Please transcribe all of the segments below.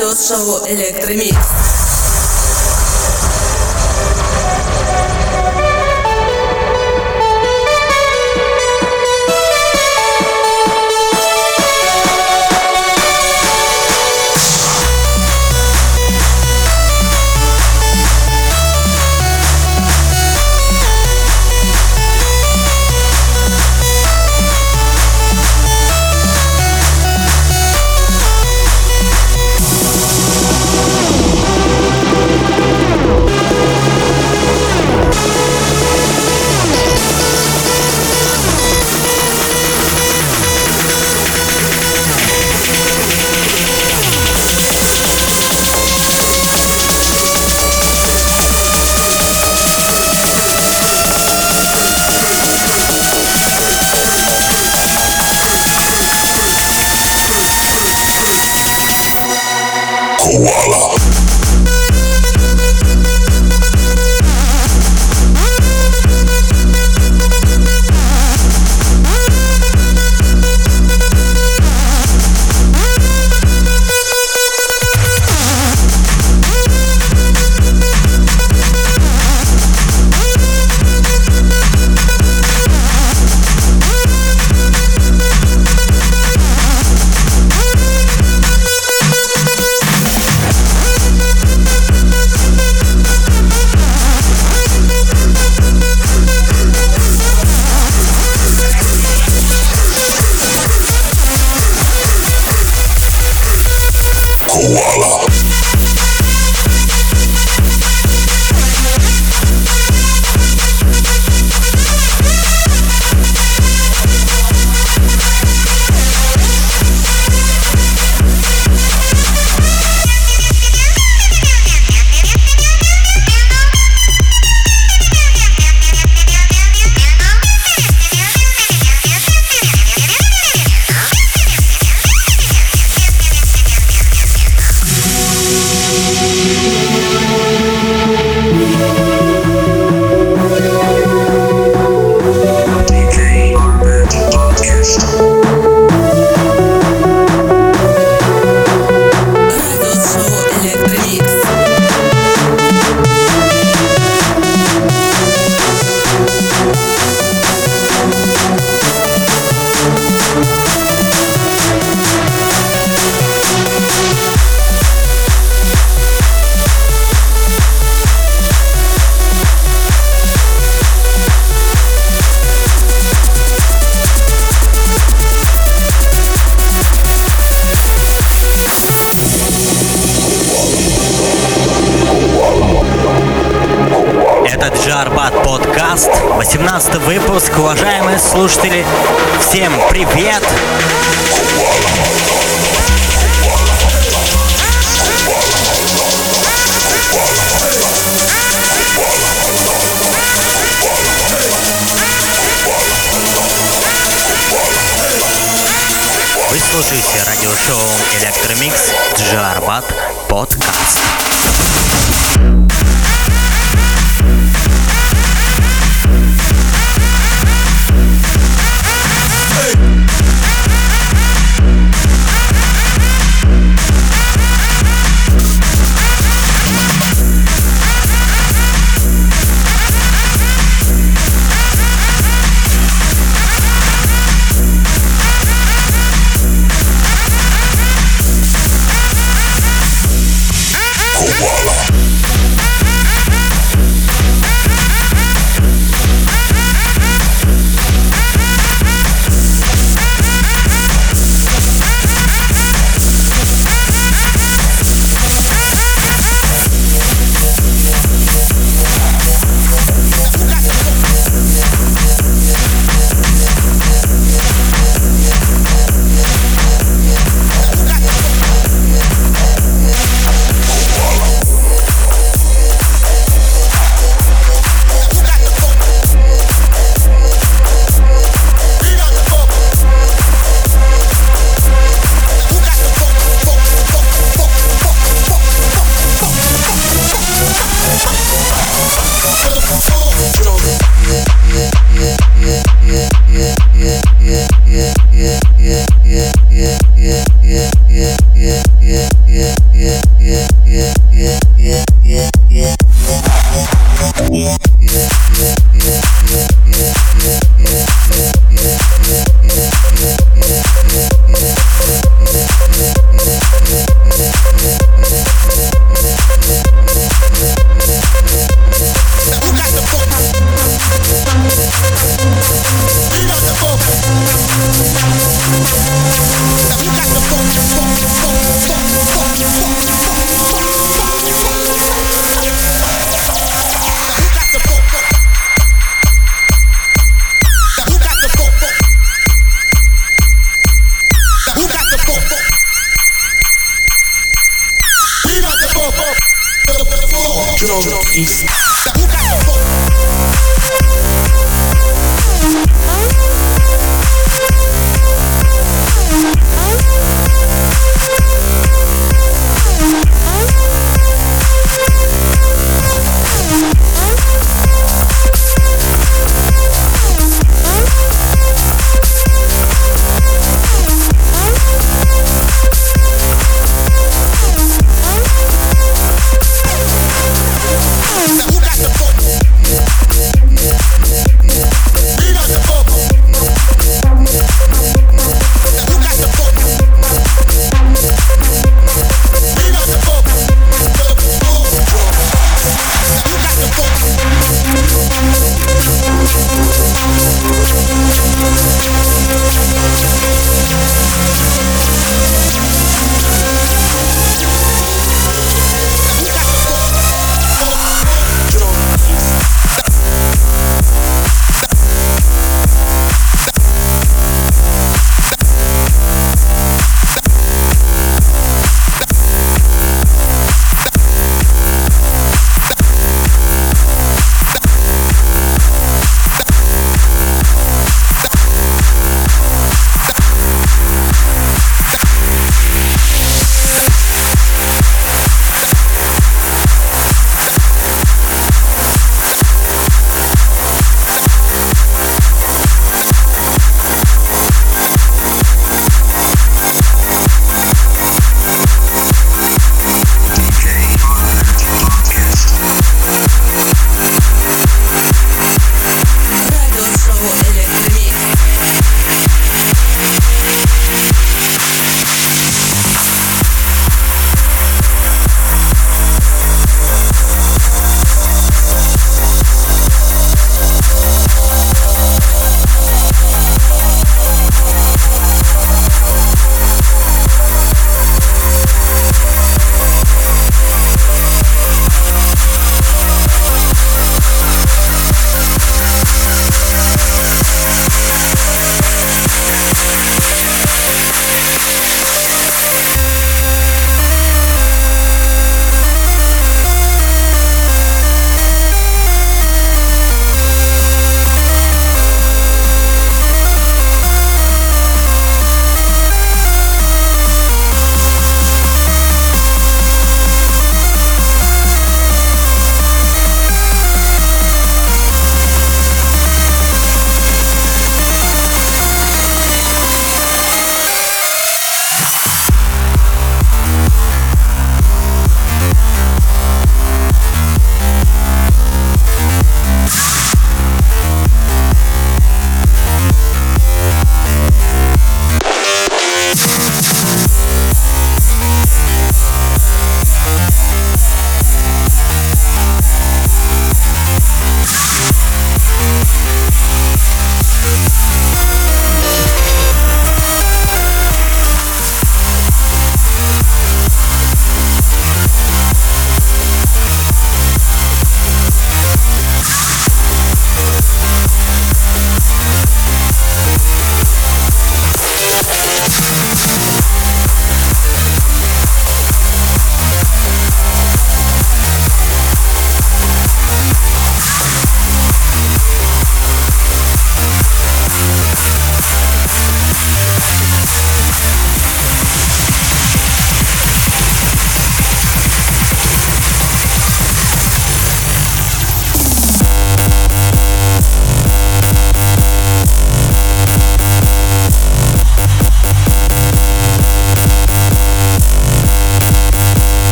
радиошоу «Электромикс». Jarbat Podcast, 18 выпуск, уважаемые слушатели, всем привет! Вы слушаете радиошоу «Электромикс» Jarbat Podcast. Wow. is...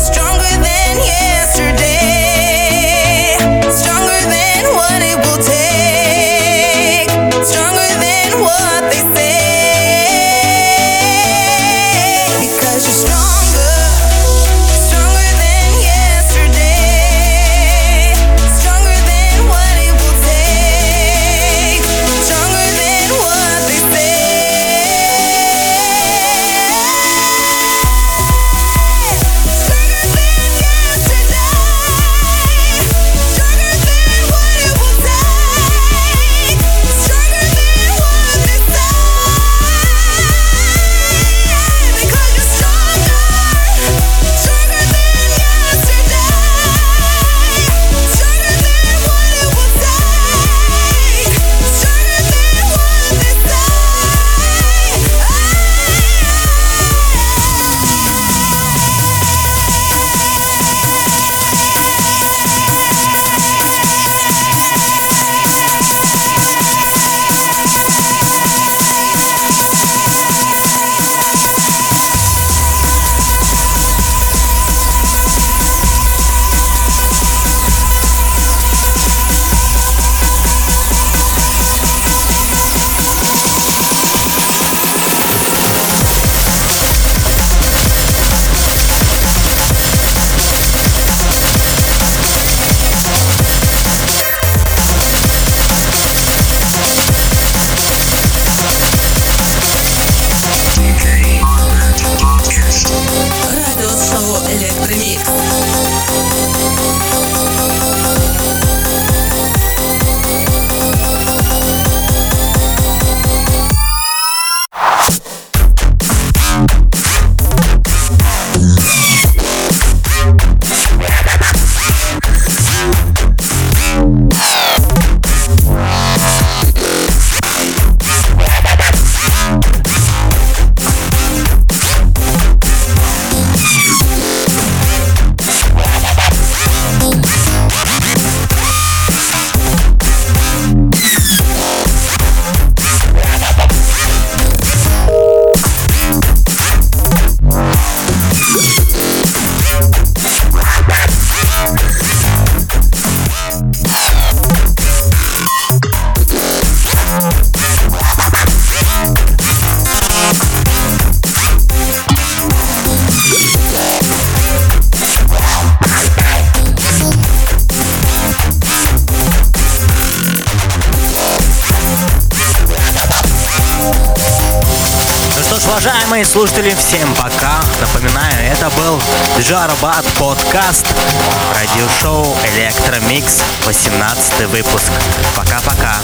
Stronger than yesterday, Уважаемые слушатели, всем пока. Напоминаю, это был Jarbat Podcast, радиошоу ElectroMix, 18 выпуск. Пока-пока.